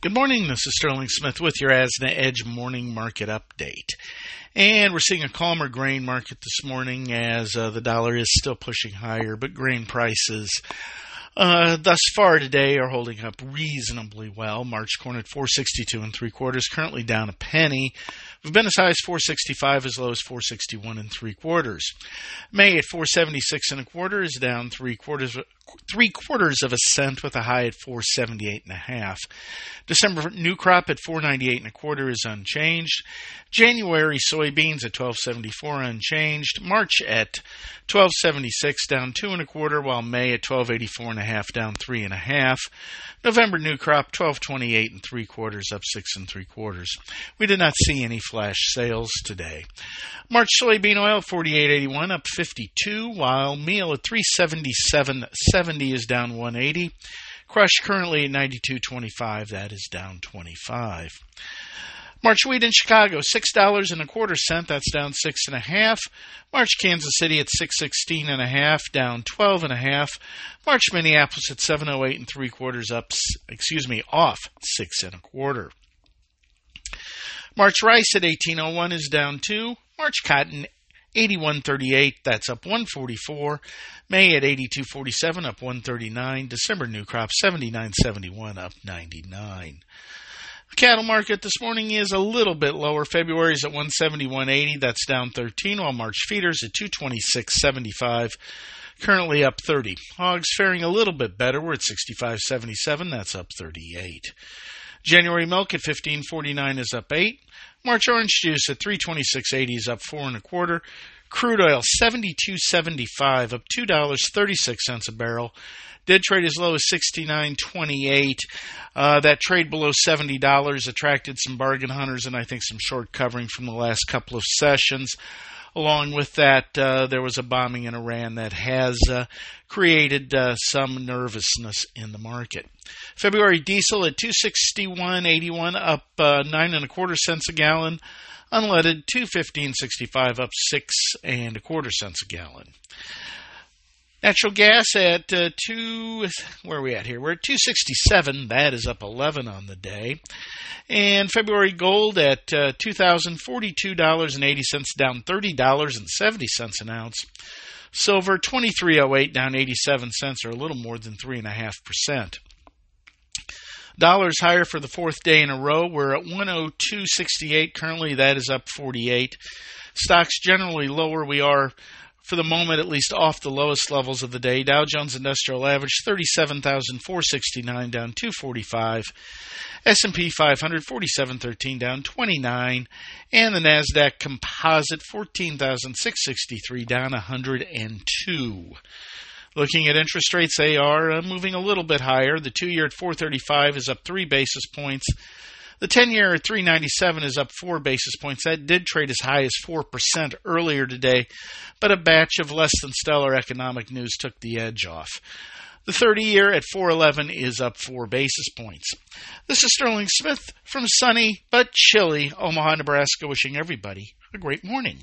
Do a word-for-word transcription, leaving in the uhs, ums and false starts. Good morning, this is Sterling Smith with your Asna Edge morning market update. And we're seeing a calmer grain market this morning as uh, the dollar is still pushing higher, but grain prices uh, thus far today are holding up reasonably well. March corn at four sixty-two and three quarters, currently down a penny. We've been as high as four sixty-five, as low as four sixty-one and three quarters. May at four seventy-six and a quarter is down three quarters, three quarters of a cent, with a high at four seventy-eight and a half. December new crop at four ninety-eight and a quarter is unchanged. January soybeans at twelve seventy-four unchanged. March at twelve seventy-six, down two and a quarter, while May at twelve eighty-four and a half, down three and a half. November new crop twelve twenty-eight and three quarters, up six and three quarters. We did not see any flash sales today. March soybean oil forty-eight eighty-one, up fifty-two, while meal at three seventy-seven seventy is down one eighty. Crush currently at ninety-two twenty-five, that is down twenty-five. March wheat in Chicago six dollars and a quarter cent, that's down six and a half. March Kansas City at six sixteen and a half, down twelve and a half. March Minneapolis at seven oh eight and three quarters, up excuse me off six and a quarter. March rice at eighteen oh one is down two. March cotton eighty-one thirty-eight, that's up one forty-four. May at eighty-two forty-seven, up one thirty-nine. December new crop seventy-nine seventy-one, up ninety-nine. The cattle market this morning is a little bit lower. February's at one seventy-one eighty, that's down thirteen, while March feeders at two twenty-six seventy-five, currently up thirty. Hogs faring a little bit better. We're at sixty-five seventy-seven, that's up thirty-eight. January milk at fifteen forty-nine is up eight. March orange juice at three twenty-six eighty is up four and a quarter. Crude oil seventy-two seventy-five, up two dollars and thirty-six cents a barrel. Did trade as low as sixty-nine twenty-eight. Uh, that trade below seventy dollars attracted some bargain hunters and I think some short covering from the last couple of sessions. Along with that, uh, there was a bombing in Iran that has uh, created uh, some nervousness in the market. February diesel at two sixty-one eighty-one, up uh, nine and a quarter cents a gallon. Unleaded two fifteen sixty-five, up six and a quarter cents a gallon. Natural gas at uh, two. Where are we at here? We're at two sixty-seven. That is up eleven on the day. And February gold at uh, two thousand forty-two eighty, down thirty dollars and seventy cents an ounce. Silver twenty-three oh eight, down eighty-seven cents, or a little more than three and a half percent. Dollars higher for the fourth day in a row. We're at one oh two sixty-eight currently. That is up forty-eight. Stocks generally lower. We are, for the moment, at least off the lowest levels of the day. Dow Jones Industrial Average thirty-seven thousand four hundred sixty-nine, down two forty-five. S and P five hundred forty-seven thirteen, down twenty-nine. And the NASDAQ Composite fourteen thousand six hundred sixty-three, down one hundred two. Looking at interest rates, they are uh, moving a little bit higher. The two-year at four thirty-five is up three basis points. The ten-year at three ninety-seven is up four basis points. That did trade as high as four percent earlier today, but a batch of less than stellar economic news took the edge off. The thirty-year at four eleven is up four basis points. This is Sterling Smith from sunny but chilly Omaha, Nebraska, wishing everybody a great morning.